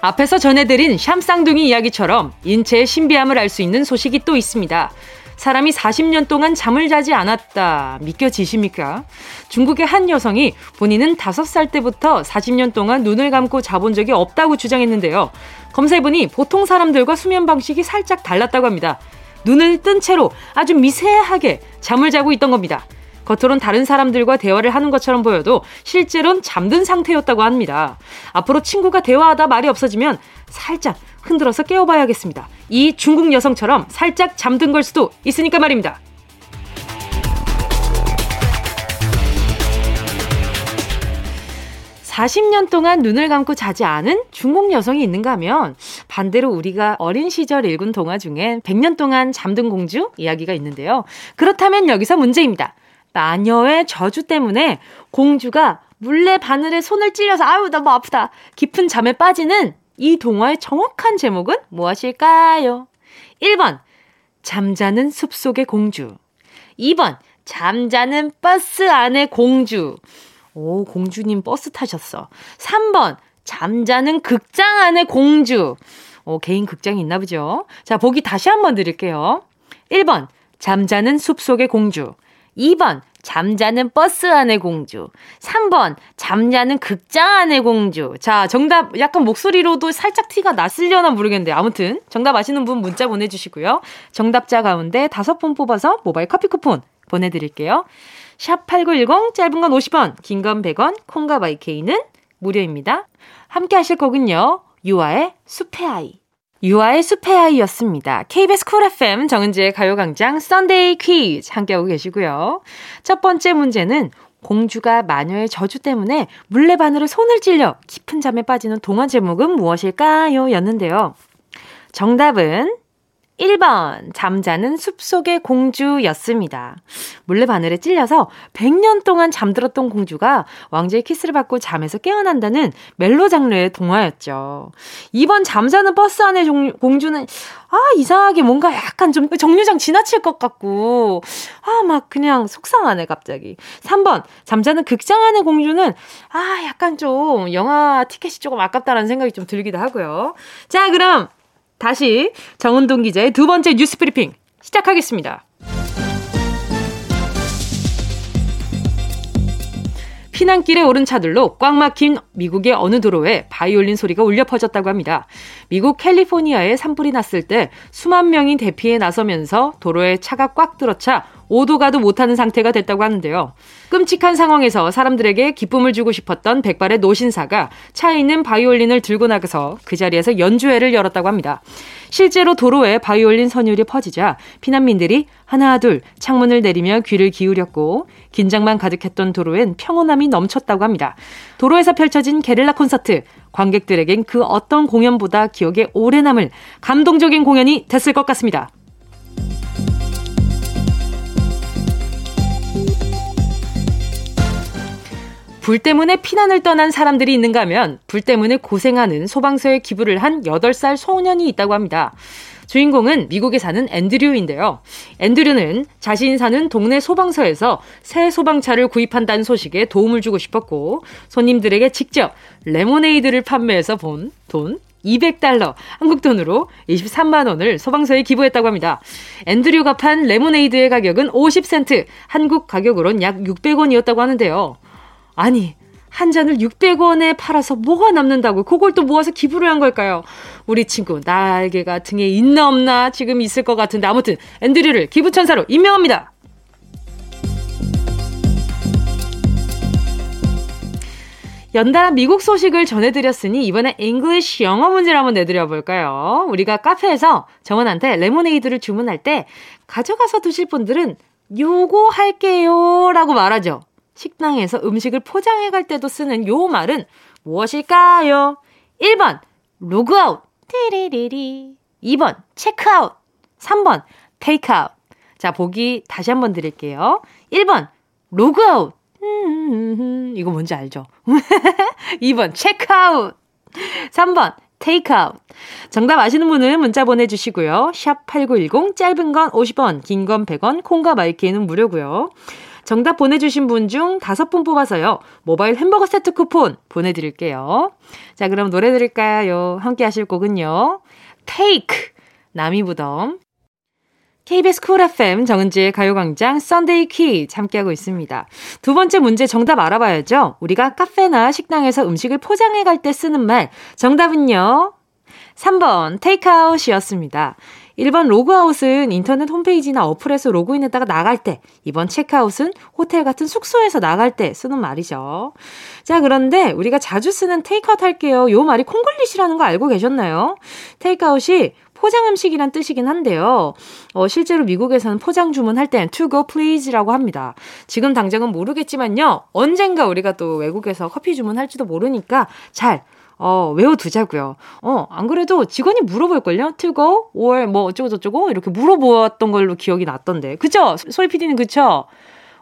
앞에서 전해드린 샴쌍둥이 이야기처럼 인체의 신비함을 알 수 있는 소식이 또 있습니다. 사람이 사십 년 동안 잠을 자지 않았다. 믿겨지십니까? 중국의 한 여성이 본인은 다섯 살 때부터 사십 년 동안 눈을 감고 자본 적이 없다고 주장했는데요. 검사해보니 보통 사람들과 수면 방식이 살짝 달랐다고 합니다. 눈을 뜬 채로 아주 미세하게 잠을 자고 있던 겁니다. 겉으론 다른 사람들과 대화를 하는 것처럼 보여도 실제로는 잠든 상태였다고 합니다. 앞으로 친구가 대화하다 말이 없어지면 살짝 흔들어서 깨워봐야겠습니다. 이 중국 여성처럼 살짝 잠든 걸 수도 있으니까 말입니다. 사십 년 동안 눈을 감고 자지 않은 중국 여성이 있는가 하면 반대로 우리가 어린 시절 읽은 동화 중에 백 년 동안 잠든 공주 이야기가 있는데요. 그렇다면 여기서 문제입니다. 마녀의 저주 때문에 공주가 물레 바늘에 손을 찔려서 아유 너무 아프다 깊은 잠에 빠지는 이 동화의 정확한 제목은 무엇일까요? 일 번 잠자는 숲속의 공주, 이 번 잠자는 버스 안의 공주. 오, 공주님 버스 타셨어. 삼 번 잠자는 극장 안의 공주. 오, 개인 극장이 있나 보죠. 자, 보기 다시 한번 드릴게요. 일 번 잠자는 숲속의 공주, 이 번 잠자는 버스 안의 공주, 삼 번 잠자는 극장 안의 공주. 자, 정답 약간 목소리로도 살짝 티가 났으려나 모르겠는데 아무튼 정답 아시는 분 문자 보내주시고요. 정답자 가운데 다섯 분 뽑아서 모바일 커피 쿠폰 보내드릴게요. 샵 팔구일공 짧은 건 오십 원, 긴 건 백 원, 콩과 마이케이는 무료입니다. 함께 하실 곡은요. 유아의 숲의 아이. 유아의 숲의 아이였습니다. 케이비에스 쿨 에프엠 정은지의 가요광장 Sunday quiz 함께하고 계시고요. 첫 번째 문제는 공주가 마녀의 저주 때문에 물레바늘에 손을 찔려 깊은 잠에 빠지는 동화 제목은 무엇일까요? 였는데요. 정답은 일 번 잠자는 숲속의 공주였습니다. 물레바늘에 찔려서 백 년 동안 잠들었던 공주가 왕자의 키스를 받고 잠에서 깨어난다는 멜로 장르의 동화였죠. 이 번 잠자는 버스 안의 종, 공주는 아 이상하게 뭔가 약간 좀 정류장 지나칠 것 같고 아 막 그냥 속상하네 갑자기. 삼 번 잠자는 극장 안의 공주는 아 약간 좀 영화 티켓이 조금 아깝다라는 생각이 좀 들기도 하고요. 자, 그럼 다시 정은동 기자의 두 번째 뉴스 브리핑 시작하겠습니다. 피난길에 오른 차들로 꽉 막힌 미국의 어느 도로에 바이올린 소리가 울려 퍼졌다고 합니다. 미국 캘리포니아에 산불이 났을 때 수만 명이 대피에 나서면서 도로에 차가 꽉 들어차 오도 가도 못하는 상태가 됐다고 하는데요. 끔찍한 상황에서 사람들에게 기쁨을 주고 싶었던 백발의 노신사가 차에 있는 바이올린을 들고 나가서 그 자리에서 연주회를 열었다고 합니다. 실제로 도로에 바이올린 선율이 퍼지자 피난민들이 하나 둘 창문을 내리며 귀를 기울였고 긴장만 가득했던 도로엔 평온함이 넘쳤다고 합니다. 도로에서 펼쳐진 게릴라 콘서트, 관객들에겐 그 어떤 공연보다 기억에 오래 남을 감동적인 공연이 됐을 것 같습니다. 불 때문에 피난을 떠난 사람들이 있는가 하면 불 때문에 고생하는 소방서에 기부를 한 여덟 살 소년이 있다고 합니다. 주인공은 미국에 사는 앤드류인데요. 앤드류는 자신이 사는 동네 소방서에서 새 소방차를 구입한다는 소식에 도움을 주고 싶었고 손님들에게 직접 레모네이드를 판매해서 번 돈 이백 달러, 한국 돈으로 이십삼만 원을 소방서에 기부했다고 합니다. 앤드류가 판 레모네이드의 가격은 오십 센트, 한국 가격으론 약 육백 원이었다고 하는데요. 아니, 한 잔을 육백 원에 팔아서 뭐가 남는다고 그걸 또 모아서 기부를 한 걸까요? 우리 친구 날개가 등에 있나 없나 지금 있을 것 같은데 아무튼 앤드류를 기부천사로 임명합니다. 연달아 미국 소식을 전해드렸으니 이번에 잉글리시 영어 문제를 한번 내드려볼까요? 우리가 카페에서 정원한테 레모네이드를 주문할 때 가져가서 드실 분들은 요거 할게요 라고 말하죠. 식당에서 음식을 포장해 갈 때도 쓰는 요 말은 무엇일까요? 일 번 로그아웃, 이 번 체크아웃, 삼 번 테이크아웃. 자, 보기 다시 한번 드릴게요. 일 번 로그아웃, 음, 이거 뭔지 알죠? 이 번 체크아웃, 삼 번 테이크아웃. 정답 아시는 분은 문자 보내주시고요. 샵 팔구일공 짧은 건 오십 원, 긴 건 백 원, 콩과 마이키는 무료고요. 정답 보내주신 분 중 다섯 분 뽑아서요. 모바일 햄버거 세트 쿠폰 보내드릴게요. 자, 그럼 노래 들을까요? 함께 하실 곡은요. Take, 남이부덤. 케이비에스 쿨 에프엠 정은지의 가요광장 Sunday Kids 함께하고 있습니다. 두 번째 문제 정답 알아봐야죠. 우리가 카페나 식당에서 음식을 포장해 갈 때 쓰는 말 정답은요. 삼 번 테이크아웃이었습니다. 일 번 로그아웃은 인터넷 홈페이지나 어플에서 로그인했다가 나갈 때, 이 번 체크아웃은 호텔 같은 숙소에서 나갈 때 쓰는 말이죠. 자, 그런데 우리가 자주 쓰는 테이크아웃 할게요. 요 말이 콩글리시라는 거 알고 계셨나요? 테이크아웃이 포장 음식이란 뜻이긴 한데요. 어, 실제로 미국에서는 포장 주문할 땐 to go please라고 합니다. 지금 당장은 모르겠지만요. 언젠가 우리가 또 외국에서 커피 주문할지도 모르니까 잘 어, 외워두자고요. 어, 안 그래도 직원이 물어볼걸요? to go or 뭐 어쩌고저쩌고 이렇게 물어보았던 걸로 기억이 났던데. 그쵸? 소희 피디는 그쵸?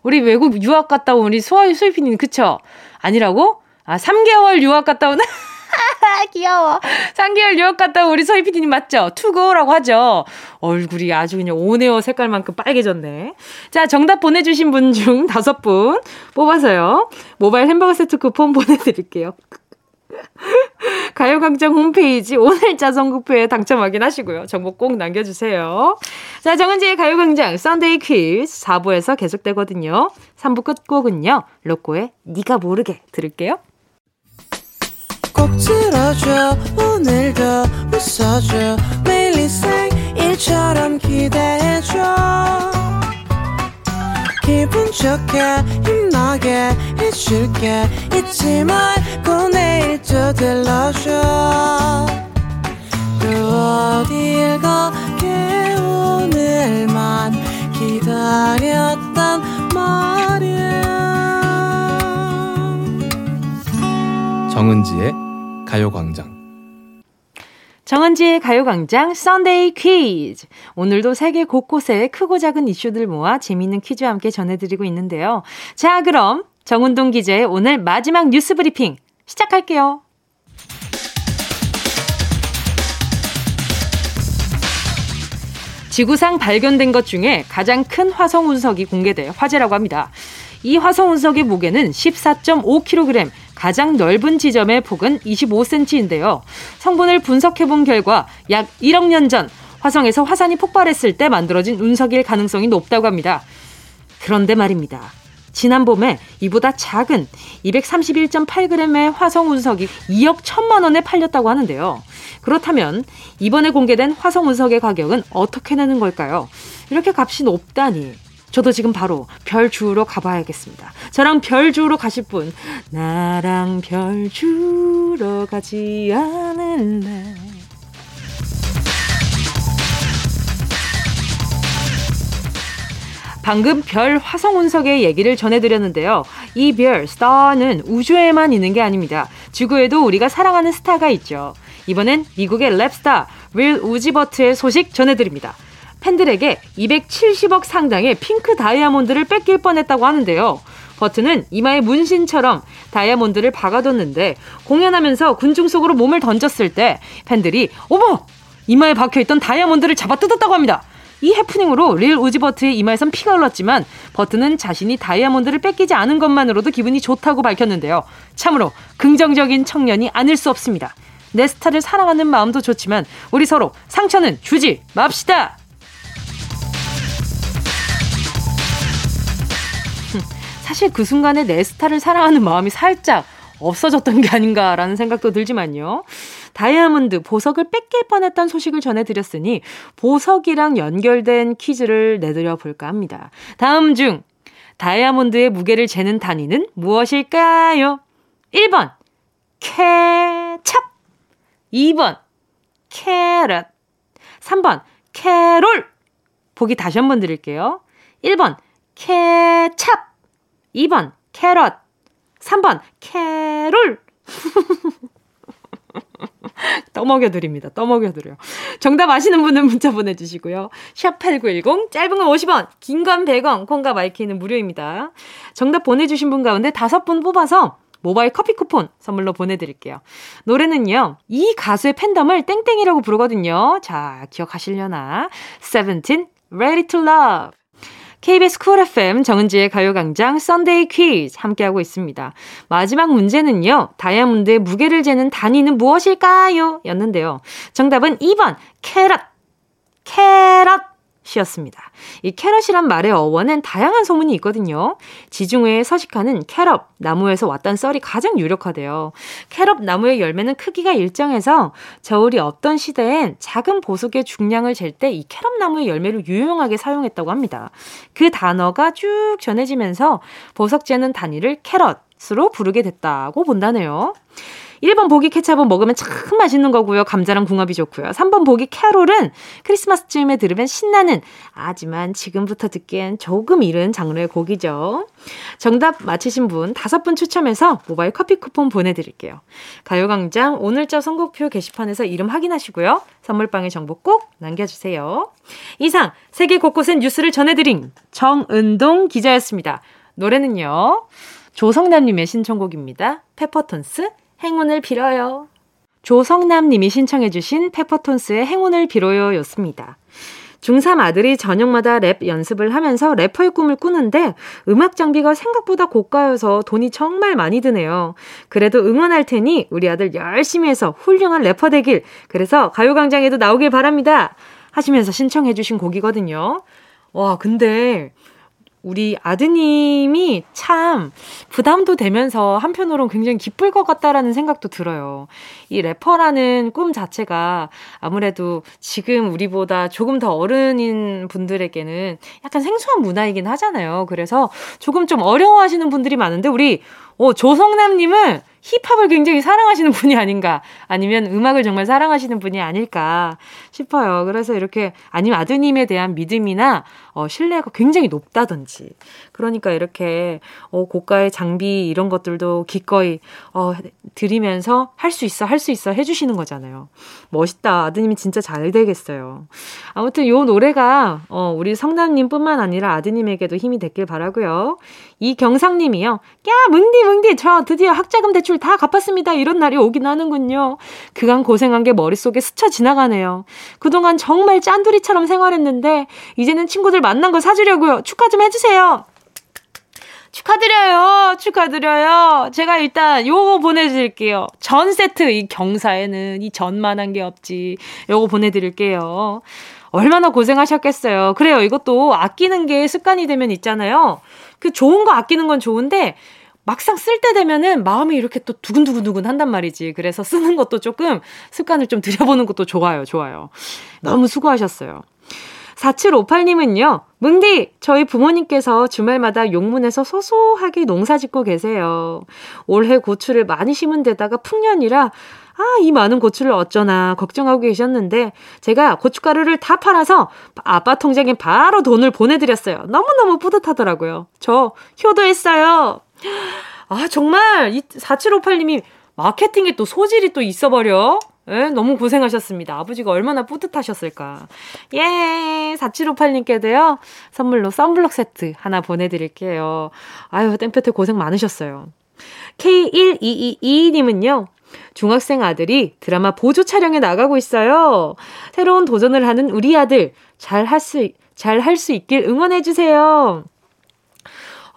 우리 외국 유학 갔다 온 우리 소희, 소희 피디는 그쵸? 아니라고? 아, 삼 개월 유학 갔다 온... 귀여워. 삼 개월 유학 갔다 온 우리 소희 피디님 맞죠? to go라고 하죠. 얼굴이 아주 그냥 오네오 색깔만큼 빨개졌네. 자, 정답 보내주신 분 중 다섯 분 뽑아서요. 모바일 햄버거 세트 쿠폰 보내드릴게요. 가요광장 홈페이지 오늘자 선곡표에 당첨 확인하시고요. 정보 꼭 남겨주세요. 자, 정은지의 가요광장 Sunday quiz 사 부에서 계속되거든요. 삼 부 끝곡은요. 로꼬의 네가 모르게 들을게요. 꼭 들어줘. 오늘도 웃어줘. 매일 일상일처럼 기대해줘. 기분 좋게 힘나게 해줄게. 잊지 말고 내일 또 들러줘. 또 어딜 가게 오늘만 기다렸단 말이야. 정은지의 가요광장. 정은지의 가요광장 Sunday 퀴즈. 오늘도 세계 곳곳에 크고 작은 이슈들 모아 재미있는 퀴즈와 함께 전해드리고 있는데요. 자, 그럼 정은동 기자의 오늘 마지막 뉴스 브리핑 시작할게요. 지구상 발견된 것 중에 가장 큰 화성 운석이 공개돼 화제라고 합니다. 이 화성 운석의 무게는 십사 점 오 킬로그램, 가장 넓은 지점의 폭은 이십오 센티미터인데요. 성분을 분석해본 결과 약 일억 년 전 화성에서 화산이 폭발했을 때 만들어진 운석일 가능성이 높다고 합니다. 그런데 말입니다. 지난 봄에 이보다 작은 이백삼십일 점 팔 그램의 화성 운석이 이억 천만 원에 팔렸다고 하는데요. 그렇다면 이번에 공개된 화성 운석의 가격은 어떻게 내는 걸까요? 이렇게 값이 높다니. 저도 지금 바로 별 주우러 가봐야겠습니다. 저랑 별 주우러 가실 분, 나랑 별 주우러 가지 않을래. 방금 별 화성 운석의 얘기를 전해드렸는데요. 이 별, 스타는 우주에만 있는 게 아닙니다. 지구에도 우리가 사랑하는 스타가 있죠. 이번엔 미국의 랩스타 윌 우지버트의 소식 전해드립니다. 팬들에게 이백칠십억 상당의 핑크 다이아몬드를 뺏길 뻔했다고 하는데요. 버튼은 이마에 문신처럼 다이아몬드를 박아뒀는데 공연하면서 군중 속으로 몸을 던졌을 때 팬들이 어머! 이마에 박혀있던 다이아몬드를 잡아 뜯었다고 합니다. 이 해프닝으로 릴 우지버트의 이마에선 피가 흘렀지만 버튼은 자신이 다이아몬드를 뺏기지 않은 것만으로도 기분이 좋다고 밝혔는데요. 참으로 긍정적인 청년이 아닐 수 없습니다. 내 스타를 사랑하는 마음도 좋지만 우리 서로 상처는 주지 맙시다. 사실 그 순간에 내 스타를 사랑하는 마음이 살짝 없어졌던 게 아닌가라는 생각도 들지만요. 다이아몬드, 보석을 뺏길 뻔했던 소식을 전해드렸으니 보석이랑 연결된 퀴즈를 내드려볼까 합니다. 다음 중 다이아몬드의 무게를 재는 단위는 무엇일까요? 일 번 케첩, 이 번 캐럿, 삼 번 캐롤. 보기 다시 한번 드릴게요. 일 번 케첩, 이 번 캐럿, 삼 번 캐롤. 떠먹여드립니다. 떠먹여드려요. 정답 아시는 분은 문자 보내주시고요. 샵팔구일공, 짧은 건 오십 원, 긴 건 백 원, 콩과 마이키는 무료입니다. 정답 보내주신 분 가운데 다섯 분 뽑아서 모바일 커피 쿠폰 선물로 보내드릴게요. 노래는요. 이 가수의 팬덤을 땡땡이라고 부르거든요. 자, 기억하시려나? 세븐틴, Ready to Love. 케이비에스 쿨 에프엠 정은지의 가요광장 Sunday quiz 함께하고 있습니다. 마지막 문제는요. 다이아몬드의 무게를 재는 단위는 무엇일까요? 였는데요. 정답은 이 번 캐럿. 캐럿. 시였습니다. 이 캐럿이란 말의 어원은 다양한 소문이 있거든요. 지중해에 서식하는 캐럽 나무에서 왔다는 썰이 가장 유력하대요. 캐럽 나무의 열매는 크기가 일정해서 저울이 없던 시대엔 작은 보석의 중량을 잴 때 이 캐럽 나무의 열매를 유용하게 사용했다고 합니다. 그 단어가 쭉 전해지면서 보석 재는 단위를 캐럿으로 부르게 됐다고 본다네요. 일 번 보기 케찹은 먹으면 참 맛있는 거고요. 감자랑 궁합이 좋고요. 삼 번 보기 캐롤은 크리스마스쯤에 들으면 신나는, 하지만 지금부터 듣기엔 조금 이른 장르의 곡이죠. 정답 맞히신 분 다섯 분 추첨해서 모바일 커피 쿠폰 보내드릴게요. 가요광장 오늘자 선곡표 게시판에서 이름 확인하시고요. 선물방에 정보 꼭 남겨주세요. 이상 세계 곳곳엔 뉴스를 전해드린 정은동 기자였습니다. 노래는요, 조성남님의 신청곡입니다. 페퍼톤스 행운을 빌어요. 조성남 님이 신청해 주신 페퍼톤스의 행운을 빌어요 였습니다. 중삼 아들이 저녁마다 랩 연습을 하면서 래퍼의 꿈을 꾸는데 음악 장비가 생각보다 고가여서 돈이 정말 많이 드네요. 그래도 응원할 테니 우리 아들 열심히 해서 훌륭한 래퍼 되길, 그래서 가요광장에도 나오길 바랍니다 하시면서 신청해 주신 곡이거든요. 와, 근데 우리 아드님이 참 부담도 되면서 한편으로는 굉장히 기쁠 것 같다라는 생각도 들어요. 이 래퍼라는 꿈 자체가 아무래도 지금 우리보다 조금 더 어른인 분들에게는 약간 생소한 문화이긴 하잖아요. 그래서 조금 좀 어려워하시는 분들이 많은데 우리 어, 조성남님은 힙합을 굉장히 사랑하시는 분이 아닌가, 아니면 음악을 정말 사랑하시는 분이 아닐까 싶어요. 그래서 이렇게, 아니면 아드님에 대한 믿음이나 어, 신뢰가 굉장히 높다든지, 그러니까 이렇게 어, 고가의 장비 이런 것들도 기꺼이 어, 드리면서 할 수 있어 할 수 있어 해주시는 거잖아요. 멋있다. 아드님이 진짜 잘 되겠어요. 아무튼 요 노래가 어, 우리 성남님 뿐만 아니라 아드님에게도 힘이 됐길 바라고요. 이경상님이요. 야 뭉디 뭉디 저 드디어 학자금 대출 다 갚았습니다. 이런 날이 오긴 하는군요. 그간 고생한 게 머릿속에 스쳐 지나가네요. 그동안 정말 짠돌이처럼 생활했는데 이제는 친구들 만난 거 사주려고요. 축하 좀 해주세요. 축하드려요. 축하드려요. 제가 일단 요거 보내드릴게요. 전 세트, 이 경사에는 이 전만한 게 없지. 요거 보내드릴게요. 얼마나 고생하셨겠어요. 그래요. 이것도 아끼는 게 습관이 되면 있잖아요. 그 좋은 거 아끼는 건 좋은데 막상 쓸 때 되면은 마음이 이렇게 또 두근두근두근 한단 말이지. 그래서 쓰는 것도 조금 습관을 좀 들여보는 것도 좋아요. 좋아요. 너무 수고하셨어요. 사칠오팔님은요. 뭉디, 저희 부모님께서 주말마다 용문에서 소소하게 농사 짓고 계세요. 올해 고추를 많이 심은 데다가 풍년이라 아, 이 많은 고추를 어쩌나 걱정하고 계셨는데 제가 고춧가루를 다 팔아서 아빠 통장에 바로 돈을 보내드렸어요. 너무너무 뿌듯하더라고요. 저 효도했어요. 아, 정말 이 사칠오팔님이 마케팅에 또 소질이 또 있어버려. 예, 너무 고생하셨습니다. 아버지가 얼마나 뿌듯하셨을까. 예, 사칠오팔님께도요 선물로 선블록 세트 하나 보내드릴게요. 아유, 땡볕에 고생 많으셨어요. 케이 일이이이님은요 중학생 아들이 드라마 보조 촬영에 나가고 있어요. 새로운 도전을 하는 우리 아들 잘 할 수, 잘 할 수 있길 응원해주세요.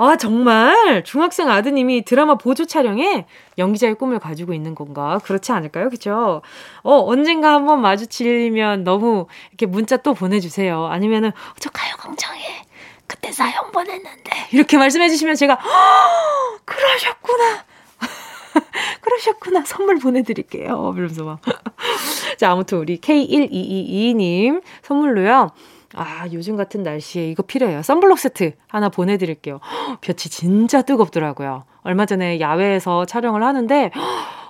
아, 정말 중학생 아드님이 드라마 보조 촬영에 연기자의 꿈을 가지고 있는 건가? 그렇지 않을까요? 그죠? 어, 언젠가 한번 마주치면 너무 이렇게 문자 또 보내주세요. 아니면은 저 가요광장에 그때 사연 보냈는데 이렇게 말씀해 주시면 제가 허! 그러셨구나. 그러셨구나. 선물 보내드릴게요. 이러면서 막. 자, 아무튼 우리 케이 일이이이님 선물로요. 아, 요즘 같은 날씨에 이거 필요해요. 선블록 세트 하나 보내드릴게요. 헉, 볕이 진짜 뜨겁더라고요. 얼마 전에 야외에서 촬영을 하는데 헉,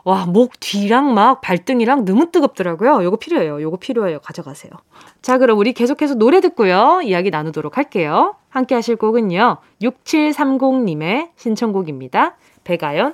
와, 목 뒤랑 막 발등이랑 너무 뜨겁더라고요. 요거 필요해요. 요거 필요해요. 가져가세요. 자, 그럼 우리 계속해서 노래 듣고요. 이야기 나누도록 할게요. 함께 하실 곡은요. 육칠삼공님의 신청곡입니다. 백아연,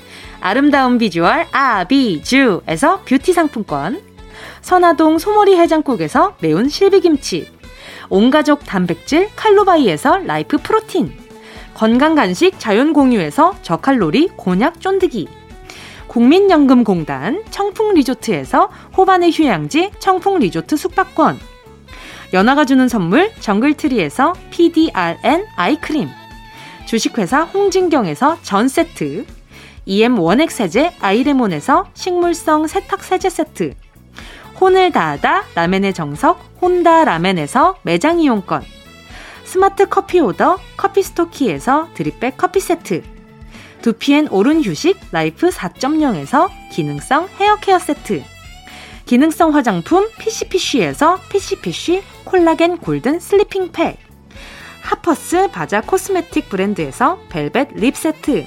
아름다운 비주얼 아비주에서 뷰티 상품권, 선화동 소머리 해장국에서 매운 실비김치, 온가족 단백질 칼로바이에서 라이프 프로틴, 건강간식 자연공유에서 저칼로리 곤약 쫀득이, 국민연금공단 청풍리조트에서 호반의 휴양지 청풍리조트 숙박권, 연아가 주는 선물 정글트리에서 피디알엔 아이크림, 주식회사 홍진경에서 전세트, 이엠 원액세제 아이레몬에서 식물성 세탁세제 세트, 혼을 다하다 라멘의 정석 혼다 라멘에서 매장 이용권, 스마트 커피 오더 커피스토키에서 드립백 커피 세트, 두피엔 오른 휴식 라이프 사 점 영에서 기능성 헤어케어 세트, 기능성 화장품 피시피쉬에서 피시피쉬 콜라겐 골든 슬리핑 팩, 하퍼스 바자 코스메틱 브랜드에서 벨벳 립 세트,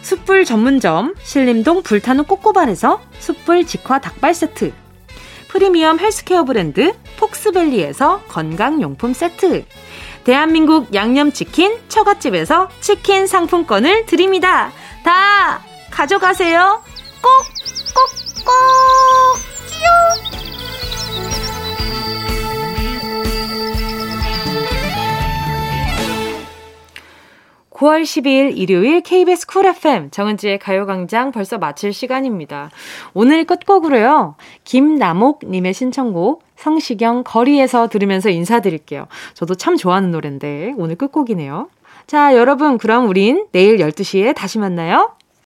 숯불 전문점 신림동 불타는 꼬꼬발에서 숯불 직화 닭발 세트, 프리미엄 헬스케어 브랜드 폭스밸리에서 건강용품 세트, 대한민국 양념치킨 처갓집에서 치킨 상품권을 드립니다. 다 가져가세요. 꼭 꼭 꼭 끼용. 구월 십이일 일요일 케이비에스 쿨 에프엠 정은지의 가요광장 벌써 마칠 시간입니다. 오늘 끝곡으로요, 김나목님의 신청곡 성시경 거리에서 들으면서 인사드릴게요. 저도 참 좋아하는 노래인데 오늘 끝곡이네요. 자, 여러분 그럼 우린 내일 열두 시에 다시 만나요.